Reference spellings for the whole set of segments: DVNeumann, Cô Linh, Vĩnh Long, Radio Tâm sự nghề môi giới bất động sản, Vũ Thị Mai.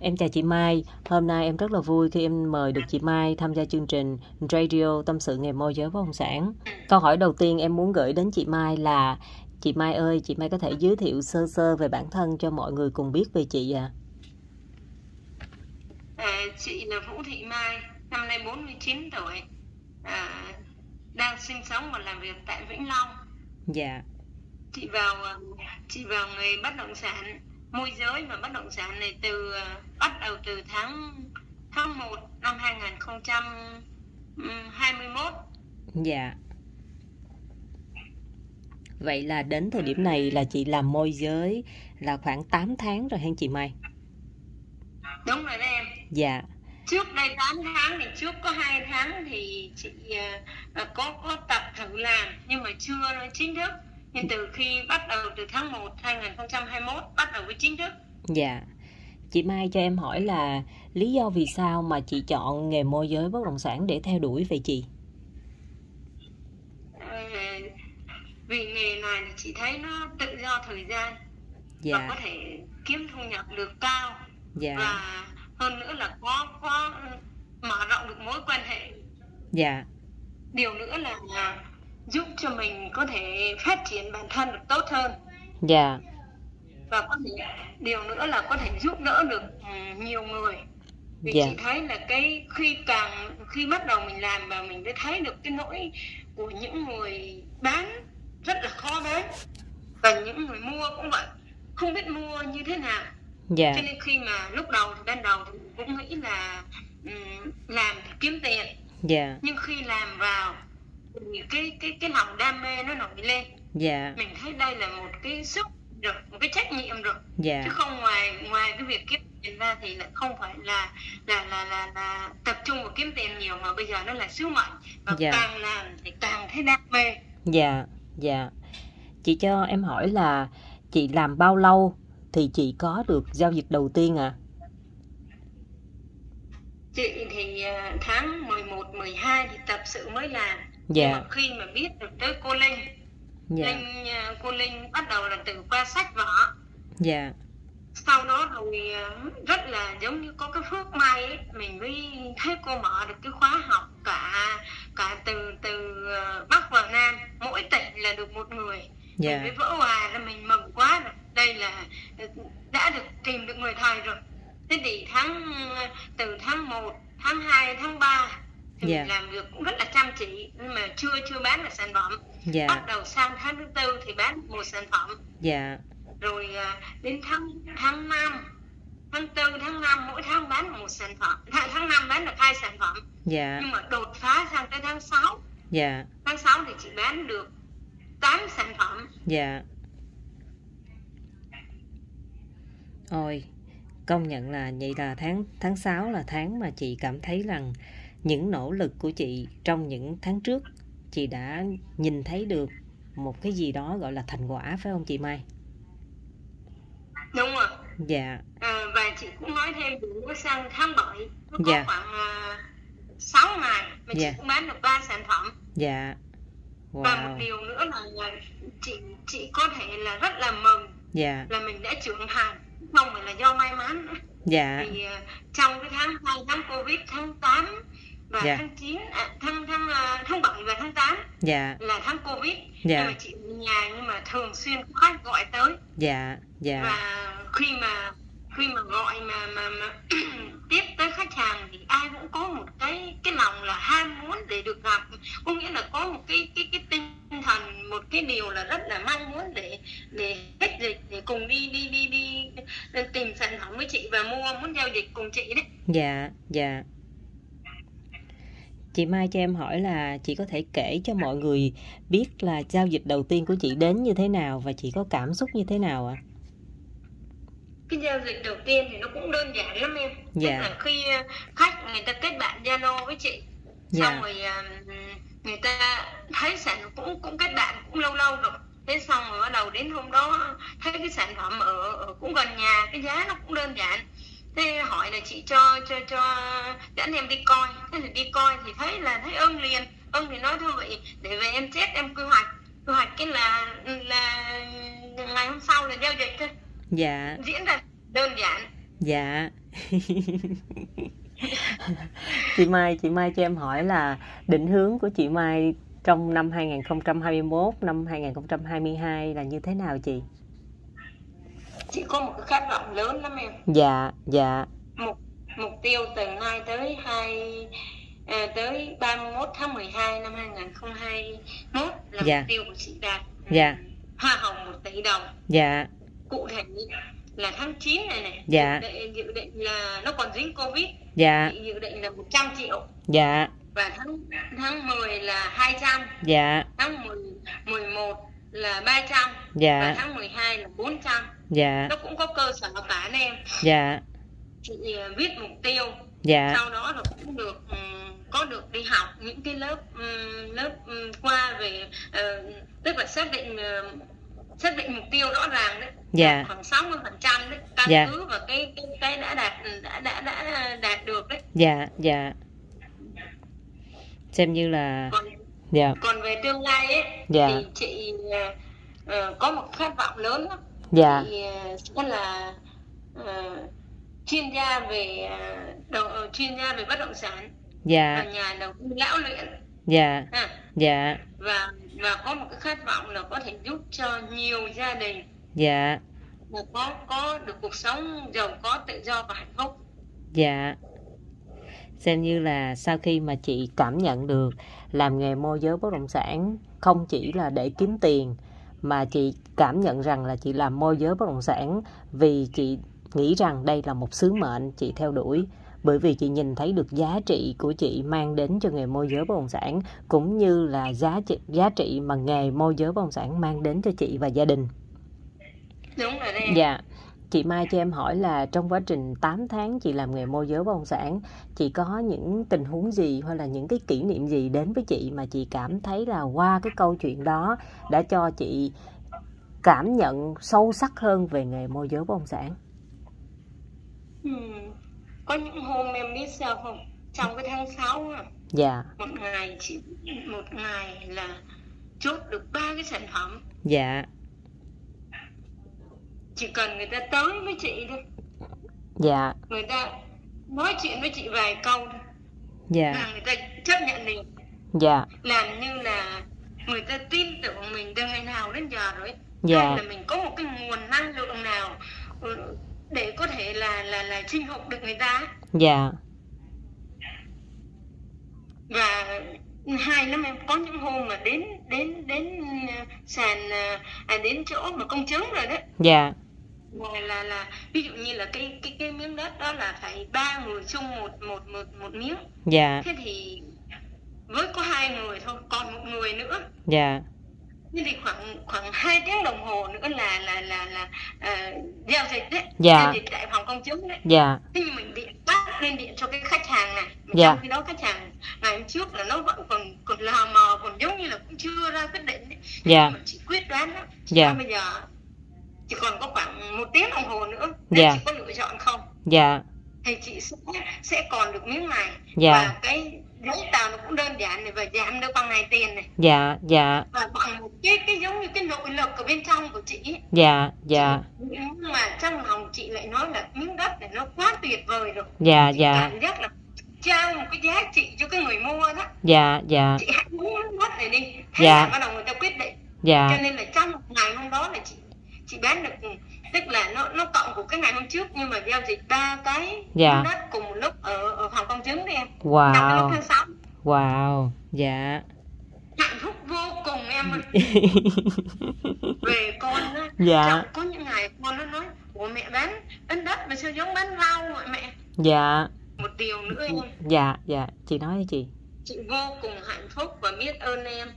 Em chào chị Mai. Hôm nay em rất là vui khi em mời được chị Mai tham gia chương trình Radio Tâm sự nghề môi giới bất động sản. Câu hỏi đầu tiên em muốn gửi đến chị Mai là: chị Mai ơi, chị Mai có thể giới thiệu sơ sơ về bản thân cho mọi người cùng biết về chị ạ? Chị là Vũ Thị Mai, năm nay 49 tuổi, đang sinh sống và làm việc tại Vĩnh Long. Dạ. Chị vào nghề bất động sản, môi giới và bất động sản này bắt đầu từ tháng 1 năm 2021. Dạ. Vậy là đến thời điểm này là chị làm môi giới là khoảng 8 tháng rồi hả chị Mai? Đúng rồi đấy em. Dạ. Trước đây 8 tháng thì trước có 2 tháng thì chị có tập thử làm nhưng mà chưa chính thức. Nhưng từ khi bắt đầu từ tháng 1 2021 bắt đầu với chính thức. Dạ. Chị Mai cho em hỏi là lý do vì sao mà chị chọn nghề môi giới bất động sản để theo đuổi vậy chị? Vì nghề này chị thấy nó tự do thời gian. Dạ. Và có thể kiếm thu nhập được cao. Dạ. Và hơn nữa là có mở rộng được mối quan hệ. Dạ. Điều nữa là giúp cho mình có thể phát triển bản thân được tốt hơn. Dạ. Và có thể, điều nữa là có thể giúp đỡ được nhiều người. Vì dạ. Chị thấy là khi bắt đầu mình làm mà mình mới thấy được cái nỗi của những người bán rất là khó bán và những người mua cũng vậy, không biết mua như thế nào. Dạ. Cho nên khi mà ban đầu thì cũng nghĩ là làm thì kiếm tiền. Dạ. Nhưng khi làm vào cái lòng đam mê nó nổi lên. Dạ. Mình thấy đây là một cái sức được, một cái trách nhiệm rồi. Dạ. Chứ không ngoài cái việc kiếm tiền ra thì lại không phải là tập trung vào kiếm tiền nhiều, mà bây giờ nó là sứ mệnh và dạ. Càng làm thì càng thấy đam mê. Dạ, dạ. Chị cho em hỏi là chị làm bao lâu thì chị có được giao dịch đầu tiên ạ? Chị thì tháng 11, 12 thì tập sự mới làm. Dạ. Nhưng mà khi mà biết được tới cô Linh, dạ. Cô Linh bắt đầu là từ qua sách vở. Dạ. Sau đó rồi rất là giống như có cái phước may ấy, mình mới thấy cô mở được cái khóa học cả từ Bắc vào Nam, mỗi tỉnh là được một người. Dạ. Mình mới vỡ hòa là mình mừng quá rồi. Đây là đã được tìm được người thầy rồi. Thế thì từ tháng 1, tháng 2, tháng 3 thì yeah. Mình làm việc cũng rất là chăm chỉ nhưng mà chưa bán được sản phẩm. Yeah. Bắt đầu sang tháng thứ 4 thì bán một sản phẩm. Yeah. Rồi đến tháng 4, tháng 5 mỗi tháng bán được một sản phẩm. Tháng 5 bán được 2 sản phẩm. Yeah. Nhưng mà đột phá sang tới tháng 6. Yeah. Tháng 6 thì chị bán được 8 sản phẩm. Yeah. Ôi, công nhận là vậy là tháng 6 là tháng mà chị cảm thấy rằng những nỗ lực của chị trong những tháng trước chị đã nhìn thấy được một cái gì đó gọi là thành quả, phải không chị Mai? Đúng rồi. Dạ. Và chị cũng nói thêm từ sang tháng 7 nó có dạ. Khoảng 6 ngày mà dạ. Chị cũng bán được 3 sản phẩm. Dạ. Wow. Và một điều nữa là chị có thể là rất là mừng. Dạ. Là mình đã trưởng thành, không phải là do may mắn. Dạ. Thì trong cái tháng 2, tháng Covid, tháng 8 và dạ. Tháng 9, tháng 7 và tháng 8 dạ. Là tháng Covid. Dạ. Nhưng mà chị ở nhà nhưng mà thường xuyên có khách gọi tới. Dạ. Dạ. Và khi mà gọi mà tiếp tới khách hàng thì ai cũng có một cái lòng là ham muốn để được gặp, có nghĩa là có một cái tinh thần, một cái điều là rất là mong muốn để hết dịch để cùng đi tìm sản phẩm với chị và muốn giao dịch cùng chị đấy. Dạ, dạ. Chị Mai cho em hỏi là chị có thể kể cho mọi người biết là giao dịch đầu tiên của chị đến như thế nào và chị có cảm xúc như thế nào ạ? Cái giao dịch đầu tiên thì nó cũng đơn giản lắm em. Dạ. Tức là khi khách người ta kết bạn Zalo với chị, dạ. Xong rồi người ta thấy sản cũng kết bạn cũng lâu rồi. Thế xong rồi bắt đầu đến hôm đó thấy cái sản phẩm ở cũng gần nhà, cái giá nó cũng đơn giản. Thế hỏi là chị cho dẫn em đi coi. Thế thì đi coi thì thấy ưng liền. Ưng thì nói thôi vậy để về em chết em quy hoạch. Quy hoạch cái là ngày hôm sau là giao dịch thôi. Dạ. Diễn ra đơn giản Dạ. Chị Mai cho em hỏi là định hướng của chị Mai trong năm 2021, năm 2022 là như thế nào chị? Chị có một cái khát vọng lớn lắm em. Dạ, dạ. Mục tiêu từ nay tới tới 31 tháng 12 năm 2021 là dạ. Mục tiêu của chị đạt dạ. Hoa hồng 1 tỷ đồng. Dạ. Cụ thể là tháng 9 này này. Dạ. Dự định là nó còn dính Covid. Dạ. Dự định là 100 triệu. Dạ. Và tháng 10 là 200. Dạ. Tháng 11 là 300. Dạ. Và tháng 12 là 400. Dạ. Nó cũng có cơ sở cả anh em. Dạ. Chị viết mục tiêu. Dạ. Sau đó là cũng được có được đi học những cái lớp qua về tức là xác định mục tiêu rõ ràng đấy. Dạ. Khoảng 60% đấy, căn dạ. cứ vào cái đã đạt được đấy. Dạ, dạ. Xem như là dạ. Còn về tương lai ấy dạ. thì chị có một khát vọng lớn lắm. Dạ. Chị sẽ là chuyên gia về bất động sản. Dạ. Và nhà đầu tư lão luyện. Dạ. À. Dạ. Và có một cái khát vọng là có thể giúp cho nhiều gia đình. Dạ. Và có được cuộc sống giàu có, tự do và hạnh phúc. Dạ. Xem như là sau khi mà chị cảm nhận được làm nghề môi giới bất động sản không chỉ là để kiếm tiền, mà chị cảm nhận rằng là chị làm môi giới bất động sản vì chị nghĩ rằng đây là một sứ mệnh chị theo đuổi. Bởi vì chị nhìn thấy được giá trị của chị mang đến cho nghề môi giới bất động sản, cũng như là giá trị mà nghề môi giới bất động sản mang đến cho chị và gia đình. Đúng rồi đấy. Dạ. Chị Mai cho em hỏi là trong quá trình 8 tháng chị làm nghề môi giới bất động sản, chị có những tình huống gì hoặc là những cái kỷ niệm gì đến với chị mà chị cảm thấy là qua cái câu chuyện đó đã cho chị cảm nhận sâu sắc hơn về nghề môi giới bất động sản? Có những hôm em biết sao không? Trong cái tháng 6 à, dạ. một ngày là chốt được 3 cái sản phẩm. Dạ. Chỉ cần người ta tới với chị thôi. Dạ. Người ta nói chuyện với chị vài câu thôi. Dạ. Và người ta chấp nhận mình. Dạ. Làm như là người ta tin tưởng mình từ ngày nào đến giờ rồi. Dạ. Hay là mình có một cái nguồn năng lượng nào để có thể là chinh phục được người ta. Dạ. Và hai lắm em, có những hôm mà đến sàn đến chỗ mà công chứng rồi đấy. Dạ. Là ví dụ như là cái miếng đất đó là phải 3 người chung một miếng. Dạ. Thế thì với có 2 người thôi, còn 1 người nữa. Dạ. Thế thì khoảng 2 tiếng đồng hồ nữa là giao dịch đấy. Dạ. Giao dịch tại phòng công chứng đấy. Dạ. Thế nhưng mình điện tắt lên điện cho cái khách hàng này. Dạ. Trong khi đó khách hàng ngày hôm trước là nó vẫn còn lờ mờ, còn giống như là cũng chưa ra quyết định đấy. Dạ. Mình chỉ quyết đoán đó. Dạ. Bây giờ chỉ còn có khoảng 1 tiếng đồng hồ nữa. Dạ. Chị có lựa chọn không? Dạ. Thì chị sẽ còn được miếng này. Dạ. Và cái giấy tờ nó cũng đơn giản này, và giảm được bằng này tiền này. Dạ, dạ. Và bằng một cái giống như cái nội lực ở bên trong của chị ấy. Dạ, dạ. Nhưng mà trong lòng chị lại nói là miếng đất này nó quá tuyệt vời rồi. Dạ, chị dạ. Cảm giác là trao một cái giá trị cho cái người mua đó. Dạ, dạ. Chị hãy mua miếng đất này đi. Thế dạ. Là bắt đầu người ta quyết định. Dạ. Cho nên là trong một ngày hôm đó là chị bán được, tức là nó cộng của cái ngày hôm trước, nhưng mà giao dịch 3 cái dạ. đất cùng một lúc ở phòng công chứng đi em. Wow. Năm lúc tháng 6. Wow. Dạ. Hạnh phúc vô cùng em ơi. Về con á. Dạ. Có những ngày con nó nói, ủa mẹ bán đất mà sao giống bán rau vậy mẹ. Dạ. Một điều nữa em. Dạ, dạ. Chị nói đi chị. Chị vô cùng hạnh phúc và biết ơn em.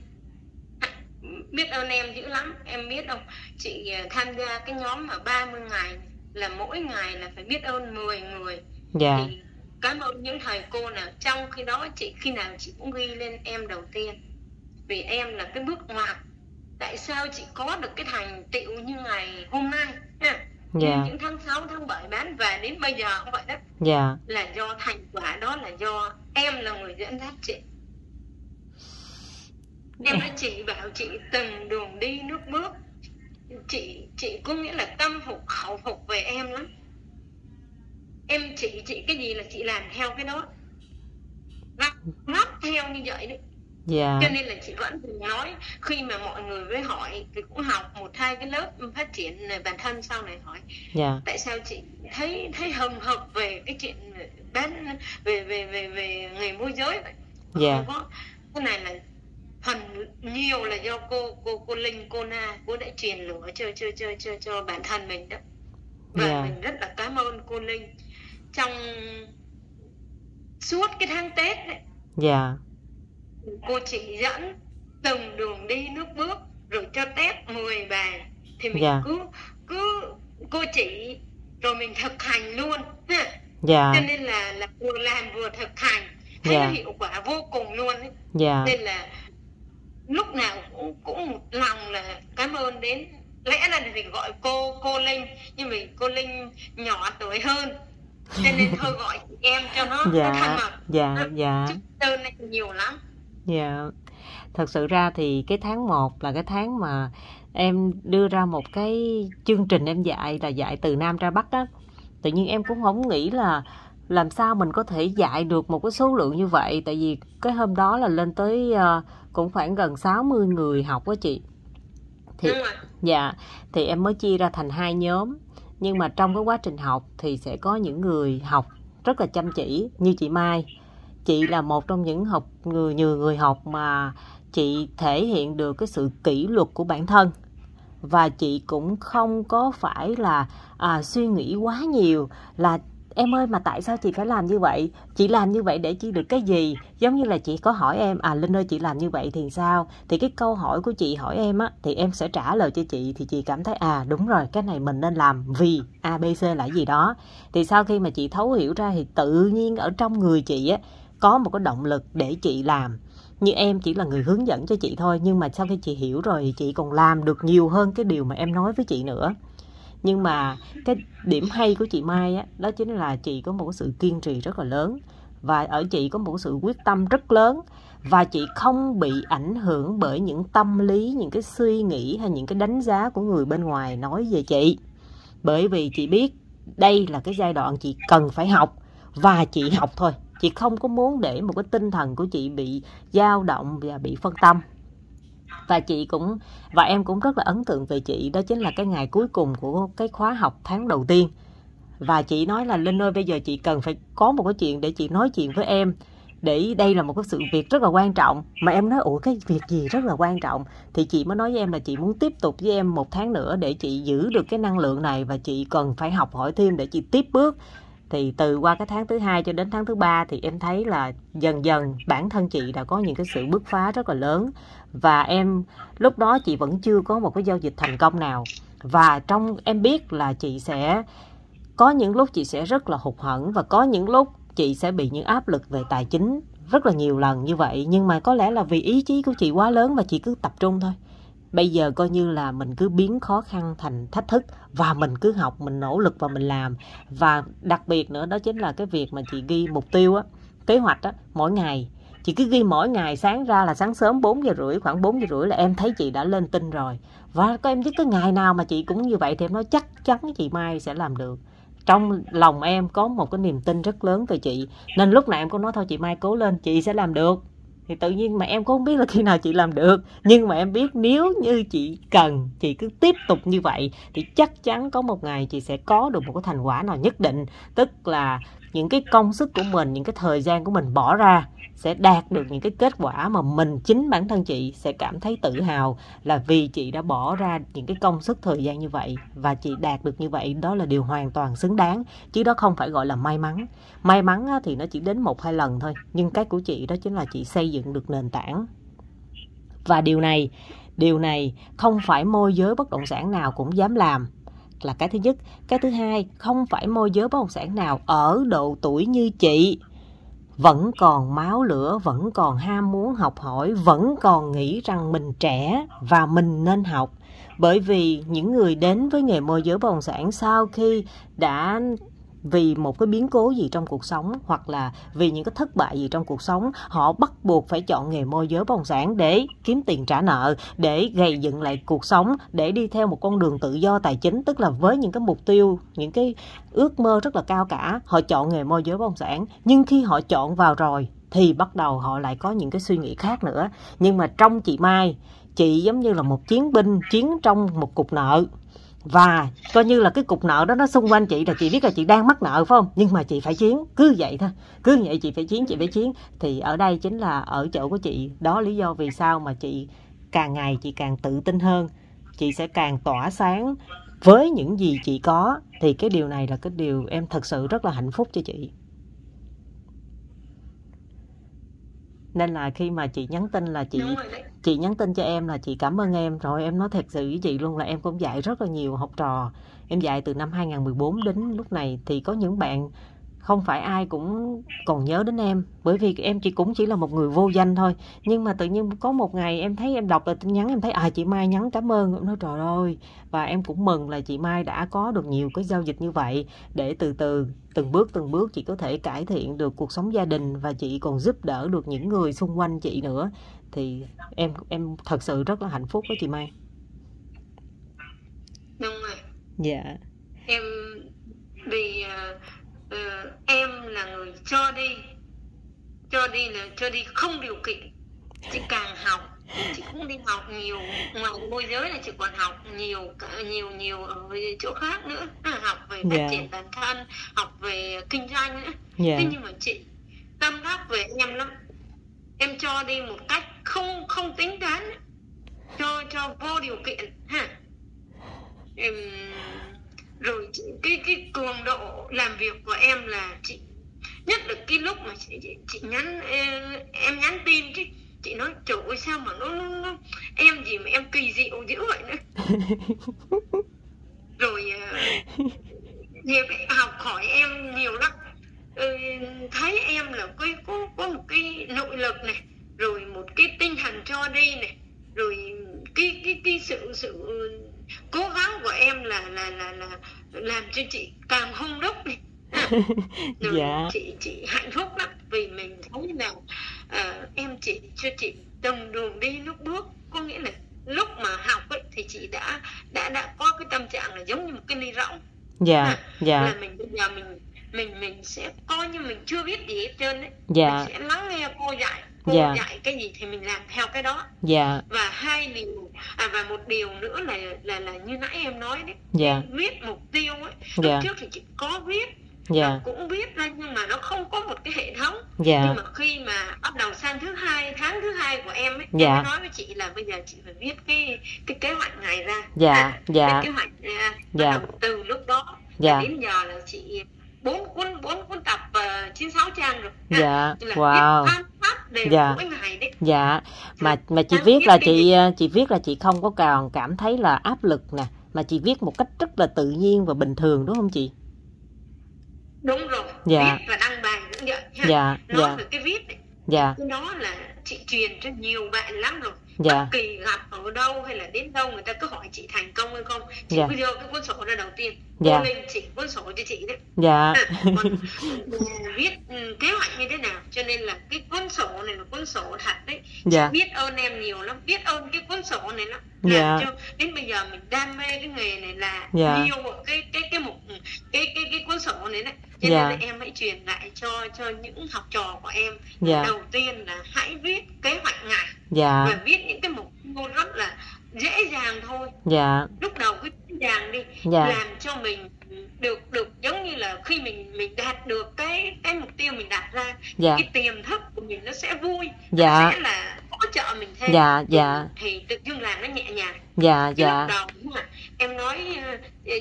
Biết ơn em dữ lắm, em biết không? Chị tham gia cái nhóm mà 30 ngày là mỗi ngày là phải biết ơn 10 người. Dạ. Thì cảm ơn những thầy cô nào. Trong khi đó chị khi nào chị cũng ghi lên em đầu tiên, vì em là cái bước ngoặt. Tại sao chị có được cái thành tựu như ngày hôm nay ha? Dạ. Những tháng 6, tháng 7 bán và đến bây giờ cũng vậy đó. Dạ. Là do thành quả đó là do em là người dẫn dắt chị. Em đã chỉ bảo chị từng đường đi nước bước. Chị có nghĩa là tâm phục khẩu phục về em lắm. em chị cái gì là chị làm theo cái đó, lắp theo như vậy đấy. Yeah. Cho nên là chị vẫn thường nói khi mà mọi người với hỏi thì cũng học một hai cái lớp phát triển bản thân sau này hỏi tại sao chị thấy hầm hực về cái chuyện bán về nghề môi giới vậy. Cái này là phần nhiều là do cô Linh, cô Na, cô đã truyền lửa cho bản thân mình đó. Và mình rất là cảm ơn cô Linh trong suốt cái tháng Tết đấy. Cô chỉ dẫn từng đường đi nước bước rồi cho test 10 bài thì mình cứ cô chỉ rồi mình thực hành luôn. Cho nên là vừa làm vừa thực hành thấy nó hiệu quả vô cùng luôn ấy. Nên là lúc nào cũng một lòng là cảm ơn, đến lẽ là mình gọi cô Linh, nhưng mà cô Linh nhỏ tuổi hơn cho nên thôi gọi chị em cho nó thân mật. Chứ tên này nhiều lắm. Thật sự ra thì cái tháng 1 là cái tháng mà em đưa ra một cái chương trình em dạy là dạy từ Nam ra Bắc á. Tự nhiên em cũng không nghĩ là làm sao mình có thể dạy được một cái số lượng như vậy. Tại vì cái hôm đó là lên tới cũng khoảng gần 60 người học á chị. Thì em mới chia ra thành hai nhóm. Nhưng mà trong cái quá trình học thì sẽ có những người học rất là chăm chỉ như chị Mai. Chị là một trong những người học mà chị thể hiện được cái sự kỷ luật của bản thân. Và chị cũng không có phải là suy nghĩ quá nhiều là em ơi mà tại sao chị phải làm như vậy? Chị làm như vậy để chị được cái gì? Giống như là chị có hỏi em, Linh ơi chị làm như vậy thì sao? Thì cái câu hỏi của chị hỏi em á, thì em sẽ trả lời cho chị. Thì chị cảm thấy đúng rồi, cái này mình nên làm vì ABC là gì đó. Thì sau khi mà chị thấu hiểu ra thì tự nhiên ở trong người chị á, có một cái động lực để chị làm. Như em chỉ là người hướng dẫn cho chị thôi, nhưng mà sau khi chị hiểu rồi thì chị còn làm được nhiều hơn cái điều mà em nói với chị nữa. Nhưng mà cái điểm hay của chị Mai á, đó chính là chị có một sự kiên trì rất là lớn. Và ở chị có một sự quyết tâm rất lớn. Và chị không bị ảnh hưởng bởi những tâm lý, những cái suy nghĩ hay những cái đánh giá của người bên ngoài nói về chị. Bởi vì chị biết đây là cái giai đoạn chị cần phải học. Và chị học thôi. Chị không có muốn để một cái tinh thần của chị bị dao động và bị phân tâm. Và em cũng rất là ấn tượng về chị. Đó chính là cái ngày cuối cùng của cái khóa học tháng đầu tiên. Và chị nói là Linh ơi bây giờ chị cần phải có một cái chuyện để chị nói chuyện với em. Để đây là một cái sự việc rất là quan trọng. Mà em nói cái việc gì rất là quan trọng. Thì chị mới nói với em là chị muốn tiếp tục với em một tháng nữa để chị giữ được cái năng lượng này. Và chị cần phải học hỏi thêm để chị tiếp bước. Thì từ qua cái tháng thứ 2 cho đến tháng thứ 3 thì em thấy là dần dần bản thân chị đã có những cái sự bứt phá rất là lớn. Và em lúc đó chị vẫn chưa có một cái giao dịch thành công nào. Và em biết là chị sẽ có những lúc chị sẽ rất là hụt hẫng. Và có những lúc chị sẽ bị những áp lực về tài chính rất là nhiều lần như vậy. Nhưng mà có lẽ là vì ý chí của chị quá lớn và chị cứ tập trung thôi. Bây giờ coi như là mình cứ biến khó khăn thành thách thức và mình cứ học, mình nỗ lực và mình làm. Và đặc biệt nữa đó chính là cái việc mà chị ghi mục tiêu á, kế hoạch á, mỗi ngày. Chị cứ ghi mỗi ngày sáng ra là sáng sớm 4 giờ rưỡi, khoảng 4 giờ rưỡi là em thấy chị đã lên tinh rồi. Và có em biết cái ngày nào mà chị cũng như vậy thì em nói chắc chắn chị Mai sẽ làm được. Trong lòng em có một cái niềm tin rất lớn về chị. Nên lúc nào em cũng nói thôi chị Mai cố lên, chị sẽ làm được. Thì tự nhiên mà em cũng không biết là khi nào chị làm được. Nhưng mà em biết nếu như chị cần, chị cứ tiếp tục như vậy thì chắc chắn có một ngày chị sẽ có được một cái thành quả nào nhất định. Tức là những cái công sức của mình, những cái thời gian của mình bỏ ra sẽ đạt được những cái kết quả mà mình, chính bản thân chị sẽ cảm thấy tự hào là vì chị đã bỏ ra những cái công sức thời gian như vậy và chị đạt được như vậy. Đó là điều hoàn toàn xứng đáng, chứ đó không phải gọi là may mắn. May mắn thì nó chỉ đến 1-2 lần thôi, nhưng cái của chị đó chính là chị xây dựng được nền tảng. Và điều này không phải môi giới bất động sản nào cũng dám làm, là cái thứ nhất. Cái thứ hai, không phải môi giới bất động sản nào ở độ tuổi như chị vẫn còn máu lửa, vẫn còn ham muốn học hỏi, vẫn còn nghĩ rằng mình trẻ và mình nên học. Bởi vì những người đến với nghề môi giới bất động sản sau khi đã vì một cái biến cố gì trong cuộc sống hoặc là vì những cái thất bại gì trong cuộc sống, họ bắt buộc phải chọn nghề môi giới bất động sản để kiếm tiền trả nợ, để gầy dựng lại cuộc sống, để đi theo một con đường tự do tài chính, tức là với những cái mục tiêu, những cái ước mơ rất là cao cả, họ chọn nghề môi giới bất động sản. Nhưng khi họ chọn vào rồi thì bắt đầu họ lại có những cái suy nghĩ khác nữa. Nhưng mà trong chị Mai, chị giống như là một chiến binh chiến trong một cục nợ, và coi như là cái cục nợ đó nó xung quanh chị, là chị biết là chị đang mắc nợ phải không, nhưng mà chị phải chiến, cứ vậy thôi, cứ vậy chị phải chiến. Thì ở đây chính là ở chỗ của chị, đó lý do vì sao mà chị càng ngày chị càng tự tin hơn, chị sẽ càng tỏa sáng với những gì chị có. Thì cái điều này là cái điều em thật sự rất là hạnh phúc cho chị. Nên là khi mà chị nhắn tin là chị nhắn tin cho em là chị cảm ơn em. Rồi em nói thật sự với chị luôn là em cũng dạy rất là nhiều học trò. Em dạy từ năm 2014 đến lúc này thì có những bạn không phải ai cũng còn nhớ đến em, bởi vì em cũng chỉ là một người vô danh thôi. Nhưng mà tự nhiên có một ngày em thấy, em đọc lại tin nhắn, em thấy chị Mai nhắn cảm ơn, em nói trời ơi. Và em cũng mừng là chị Mai đã có được nhiều cái giao dịch như vậy, để từ từ từng bước chị có thể cải thiện được cuộc sống gia đình, và chị còn giúp đỡ được những người xung quanh chị nữa. Thì em thật sự rất là hạnh phúc với chị Mai. Đúng rồi. Dạ. Em vì em là người cho đi không điều kiện. Chị càng học, chị cũng đi học nhiều, ngoài môi giới là chị còn học nhiều ở chỗ khác nữa, học về phát triển bản thân, học về kinh doanh nữa. Thế nhưng mà chị tâm đắc về em lắm, em cho đi một cách không tính toán, cho vô điều kiện ha. Rồi cái cường độ làm việc của em là chị, nhất là cái lúc mà chị nhắn em nhắn tin chứ, chị nói trời ơi sao mà nó em gì mà em kỳ diệu dữ vậy nữa. Rồi em học hỏi em nhiều lắm, thấy em là có một cái nội lực này, rồi một cái tinh thần cho đi này, rồi cái sự cố gắng của em là làm cho chị càng hung đúc này. Dạ. Chị hạnh phúc lắm vì mình thấy là em chỉ cho chị từng đường đi lúc bước, có nghĩa là lúc mà học ấy, thì chị đã có cái tâm trạng là giống như một cái ly rỗng. Dạ. Dạ. Là mình bây giờ mình sẽ coi như mình chưa biết gì hết trơn ấy. Dạ. Mình sẽ lắng nghe cô dạy, cô dạy cái gì thì mình làm theo cái đó. Dạ. Và một điều nữa là như nãy em nói đấy, dạ, viết mục tiêu ấy. Dạ. Trước thì chị có viết, dạ, cũng viết ra nhưng mà nó không có một cái hệ thống. Dạ. Nhưng mà khi mà bắt đầu sang tháng thứ hai của em ấy, dạ, em nói với chị là bây giờ chị phải viết cái kế hoạch ngày ra. Dạ. Dạ. Cái kế hoạch dạ, từ lúc đó, dạ, đến giờ là chị 4 cuốn tập 96 trang rồi. Dạ. Là wow. Dạ. Dạ. Mà chị viết là chị viết là chị không có còn cảm thấy là áp lực nè, mà chị viết một cách rất là tự nhiên và bình thường, đúng không chị? Đúng rồi. Dạ. Viết và đăng bài cũng vậy ha. Dạ. Nói dạ, về cái viết ấy, dạ, cái đó là chị truyền cho nhiều bạn lắm rồi. Dạ. Bất kỳ gặp ở đâu hay là đến đâu người ta cứ hỏi chị thành công hay không, chị dạ, cứ đưa cái cuốn sổ ra đầu tiên. Dạ. Cô Linh chỉ cuốn sổ cho chị đấy. Dạ. Còn viết kế hoạch như thế nào, cho nên là cái cuốn sổ này là cuốn sổ thật đấy. Dạ. Chị biết ơn em nhiều lắm, biết ơn cái cuốn sổ này lắm. Dạ. Làm cho đến bây giờ mình đam mê cái nghề này là dạ, nhiều một cái cuốn sổ này đấy. Cho nên dạ, em hãy truyền lại cho những học trò của em. Dạ. Đầu tiên là hãy viết kế hoạch ngày. Dạ. Và viết những cái mục tiêu rất là dễ dàng thôi. Dạ. Lúc đầu cứ dễ dàng đi. Dạ. Làm cho mình được giống như là khi mình đạt được cái mục tiêu mình đặt ra, dạ, cái tiềm thức của mình nó sẽ vui, dạ, nó sẽ là hỗ trợ mình thêm. Dạ. Dạ. Thì tự dưng làm nó nhẹ nhàng. Dạ. Chứ dạ, lúc đầu em nói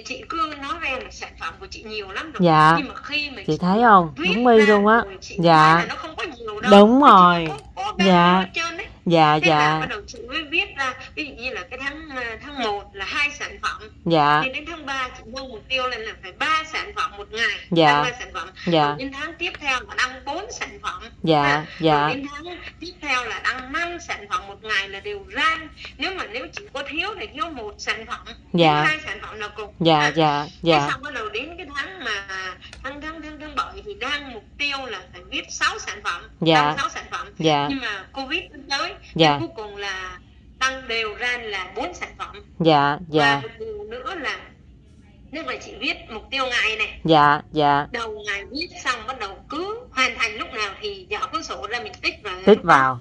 chị cứ nói ra là sản phẩm của chị nhiều lắm rồi. Dạ. Nhưng mà khi mà chị thấy không, đúng mi luôn á. Dạ. Nó không có nhiều đâu. Đúng rồi. Dạ. Dạ. Thế dạ, bắt đầu chị mới viết ra, ví dụ như là cái tháng 1 là 2 sản phẩm. Dạ. Thì đến tháng 3 chị nâng mục tiêu lên là phải 3 sản phẩm một ngày. Dạ. 3 sản phẩm. Dạ. Đến tháng tiếp theo là đăng 4 sản phẩm. Dạ. Dạ. Đến tháng tiếp theo là đăng 5 sản phẩm một ngày là đều ra. Nếu chị có thiếu thì thiếu 1 sản phẩm. Dạ. 2 sản phẩm là cùng. Dạ. Dạ. Dạ. Xong bắt đầu đến cái tháng mà đang bội thì đang mục tiêu là phải viết 6 sản phẩm, tăng 6 sản phẩm. Nhưng mà Covid tới thì cuối cùng là tăng đều ra là 4 sản phẩm. Và một điều nữa là nếu mà chị viết mục tiêu ngày này, đầu ngày viết xong bắt đầu cứ hoàn thành lúc nào thì dở cuốn sổ ra mình tích vào,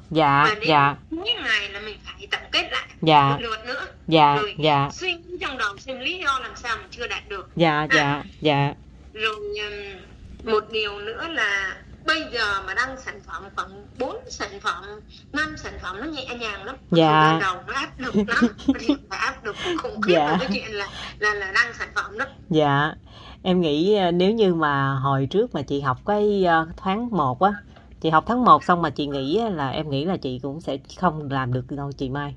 cuối ngày là mình phải tổng kết lại một lượt nữa, rồi suy nghĩ trong đầu xem lý do làm sao mình chưa đạt được. Rồi một điều nữa là bây giờ mà đăng sản phẩm khoảng 4 sản phẩm, 5 sản phẩm nó nhẹ nhàng lắm. Ban đầu nó áp lực lắm, phải áp lực khủng khiếp với cái chuyện là đăng sản phẩm đó. Em nghĩ nếu như mà hồi trước mà chị học cái tháng 1 á, chị học tháng 1 xong mà chị nghĩ là em nghĩ là chị cũng sẽ không làm được đâu chị Mai.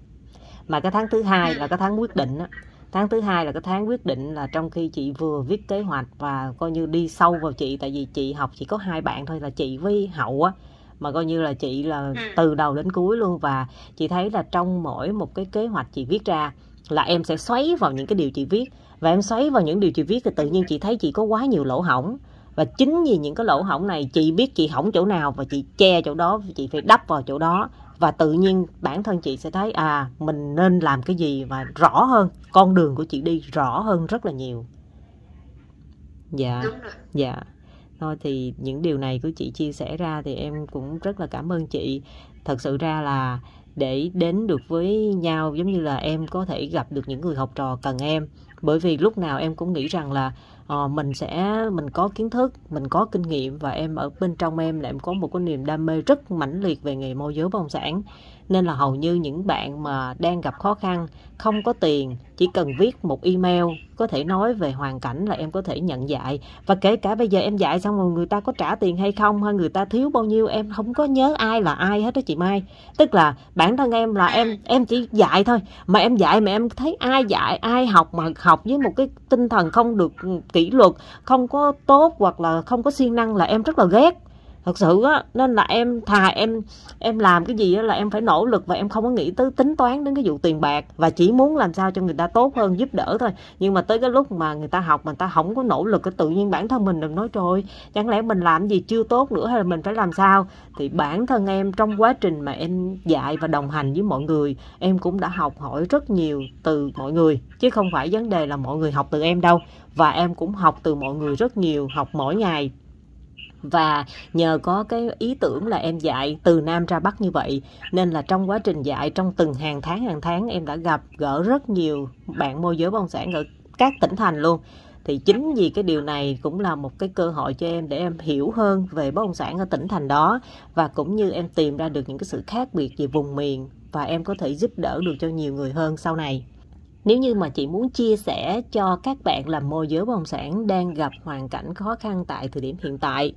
Mà cái tháng thứ 2 là cái tháng quyết định á. Tháng thứ hai là cái tháng quyết định, là trong khi chị vừa viết kế hoạch và coi như đi sâu vào chị, tại vì chị học chỉ có 2 bạn thôi, là chị với Hậu á, mà coi như là chị là từ đầu đến cuối luôn. Và chị thấy là trong mỗi một cái kế hoạch chị viết ra là em sẽ xoáy vào những cái điều chị viết, và em xoáy vào những điều chị viết thì tự nhiên chị thấy chị có quá nhiều lỗ hổng, và chính vì những cái lỗ hổng này chị biết chị hỏng chỗ nào và chị che chỗ đó, chị phải đắp vào chỗ đó. Và tự nhiên bản thân chị sẽ thấy mình nên làm cái gì, và rõ hơn, con đường của chị đi rõ hơn rất là nhiều. Thôi thì những điều này của chị chia sẻ ra thì em cũng rất là cảm ơn chị. Thật sự ra là để đến được với nhau, giống như là em có thể gặp được những người học trò cần em. Bởi vì lúc nào em cũng nghĩ rằng là mình có kiến thức, mình có kinh nghiệm, và em ở bên trong em là em có một cái niềm đam mê rất mãnh liệt về nghề môi giới bất động sản. Nên là hầu như những bạn mà đang gặp khó khăn, không có tiền, chỉ cần viết một email có thể nói về hoàn cảnh là em có thể nhận dạy. Và kể cả bây giờ em dạy xong rồi người ta có trả tiền hay không, hay người ta thiếu bao nhiêu, em không có nhớ ai là ai hết đó chị Mai. Tức là bản thân em là em chỉ dạy thôi, mà em dạy mà em thấy ai dạy, ai học mà học với một cái tinh thần không được kỷ luật, không có tốt hoặc là không có siêng năng là em rất là ghét. Thật sự á, nên là em thà em làm cái gì á là em phải nỗ lực, và em không có nghĩ tới tính toán đến cái vụ tiền bạc, và chỉ muốn làm sao cho người ta tốt hơn, giúp đỡ thôi. Nhưng mà tới cái lúc mà người ta học mà người ta không có nỗ lực, tự nhiên bản thân mình đừng nói trời ơi, chẳng lẽ mình làm gì chưa tốt nữa, hay là mình phải làm sao. Thì bản thân em trong quá trình mà em dạy và đồng hành với mọi người, em cũng đã học hỏi rất nhiều từ mọi người, chứ không phải vấn đề là mọi người học từ em đâu. Và em cũng học từ mọi người rất nhiều, học mỗi ngày. Và nhờ có cái ý tưởng là em dạy từ Nam ra Bắc như vậy, nên là trong quá trình dạy, trong từng hàng tháng em đã gặp gỡ rất nhiều bạn môi giới bất động sản ở các tỉnh thành luôn. Thì chính vì cái điều này cũng là một cái cơ hội cho em để em hiểu hơn về bất động sản ở tỉnh thành đó, và cũng như em tìm ra được những cái sự khác biệt về vùng miền, và em có thể giúp đỡ được cho nhiều người hơn sau này. Nếu như mà chị muốn chia sẻ cho các bạn làm môi giới bất động sản đang gặp hoàn cảnh khó khăn tại thời điểm hiện tại,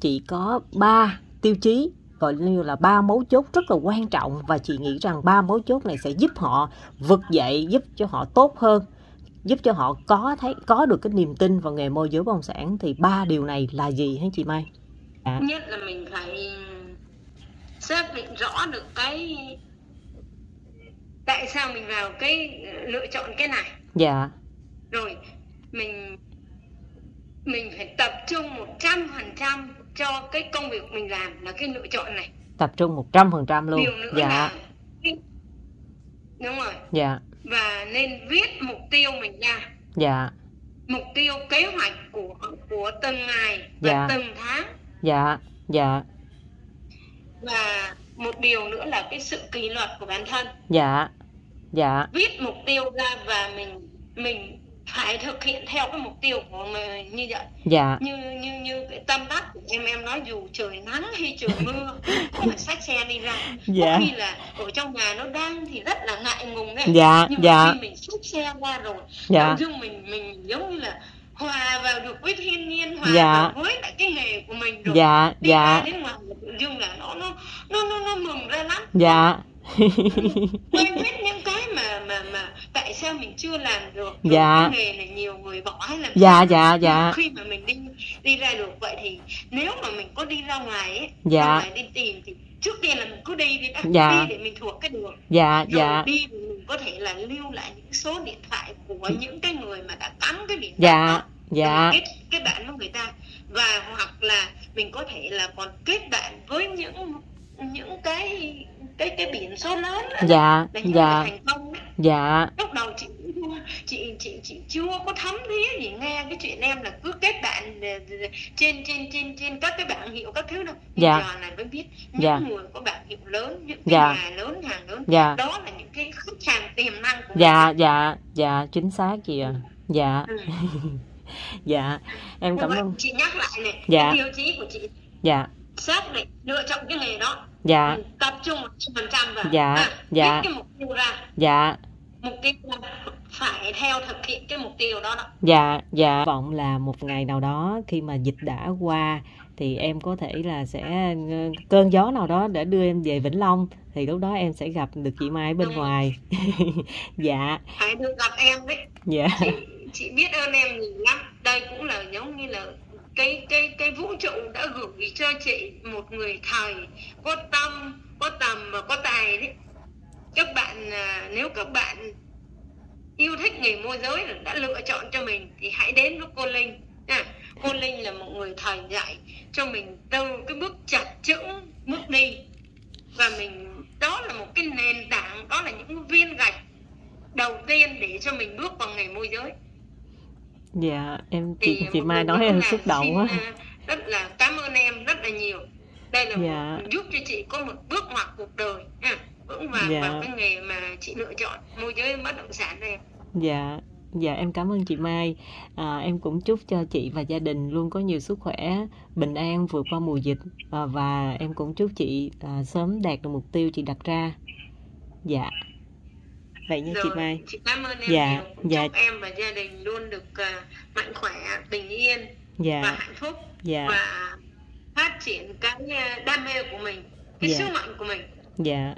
chị có 3 tiêu chí, gọi như là 3 mấu chốt rất là quan trọng, và chị nghĩ rằng 3 mấu chốt này sẽ giúp họ vực dậy, giúp cho họ tốt hơn, giúp cho họ có được cái niềm tin vào nghề môi giới bất động sản. Thì 3 điều này là gì hả chị Mai? Nhất là mình phải xác định rõ được cái tại sao mình vào cái lựa chọn cái này. Rồi mình phải tập trung 100% cho cái công việc mình làm là cái lựa chọn này. Tập trung 100% luôn. Điều nữa là đúng rồi. Và nên viết mục tiêu mình ra. Mục tiêu kế hoạch của từng ngày và từng tháng. Và một điều nữa là cái sự kỷ luật của bản thân. Viết mục tiêu ra và mình phải thực hiện theo cái mục tiêu của mình như vậy. Như cái tâm đắc của em nói, dù trời nắng hay trời mưa cũng phải xách xe đi ra. Có khi là ở trong nhà nó đang thì rất là ngại ngùng đấy. Nhưng khi mình xách xe qua rồi, nhưng mình giống như là hòa vào được với thiên nhiên, hòa vào với lại cái nghề của mình rồi. Đi ra đến ngoài tự dưng là nó mừng ra lắm. Quay biết những cái mà tại sao mình chưa làm được. Cái nghề này nhiều người bỏ hay làm. Khi mà mình đi ra được vậy thì nếu mà mình có đi ra ngoài ấy, ra ngoài đi tìm thì trước tiên là mình cứ đi để mình thuộc cái đường. Rồi đi thì mình có thể là lưu lại những số điện thoại của những cái người mà đã cắm cái biển đó. Cái bạn của người ta và hoặc là mình có thể là còn kết bạn với những cái biển số lớn đó. Dạ, là những dạ, thành công đó. Dạ. Lúc đầu chị chưa có thấm thía gì, nghe cái chuyện em là cứ kết bạn trên các cái bảng hiệu các thứ đâu. Dạ. Giờ này mới biết những dạ. người có bảng hiệu lớn, những cái dạ. nhà lớn, hàng lớn, dạ. đó là những cái khách hàng tiềm năng của dạ, mình. Dạ, dạ, chính xác chị ạ. À. Dạ. Ừ. Dạ, em cảm ơn. Chị nhắc lại này, dạ. tiêu chí của chị. Dạ. Xác định lựa chọn cái nghề đó. Dạ. Tập trung 100% vào. Dạ. À, dạ. Cái mục tiêu ra. Dạ. Mục tiêu phải theo thực hiện cái mục tiêu đó. Dạ, dạ. Vọng là một ngày nào đó khi mà dịch đã qua thì em có thể là sẽ cơn gió nào đó để đưa em về Vĩnh Long, thì lúc đó em sẽ gặp được chị Mai bên ngoài. Dạ. Phải được gặp em đấy. Dạ. Chị biết ơn em nhiều lắm. Đây cũng là giống như là cái vũ trụ đã gửi cho chị một người thầy có tâm, có tầm và có tài đấy. Các bạn, nếu các bạn yêu thích nghề môi giới đã lựa chọn cho mình thì hãy đến với cô Linh. À, cô Linh là một người thầy dạy cho mình từ cái bước chặt chững bước đi, và mình đó là một cái nền tảng, đó là những viên gạch đầu tiên để cho mình bước vào nghề môi giới. Dạ, em chị Mai nói em xúc động quá. Rất là cảm ơn em rất là nhiều. Đây là dạ. giúp cho chị có một bước ngoặt cuộc đời vững vàng dạ. vào cái nghề mà chị lựa chọn môi giới bất động sản này. Dạ, dạ em cảm ơn chị Mai. Em cũng chúc cho chị và gia đình luôn có nhiều sức khỏe, bình an vượt qua mùa dịch, và em cũng chúc chị sớm đạt được mục tiêu chị đặt ra. Dạ. Vậy nha chị Mai. Chị cảm ơn em dạ, nhiều. Dạ. Chúc em và gia đình luôn được mạnh khỏe, bình yên dạ, và hạnh phúc dạ. và phát triển cái đam mê của mình, cái dạ. sức mạnh của mình. Dạ.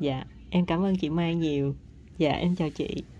Dạ, em cảm ơn chị Mai nhiều. Dạ, em chào chị.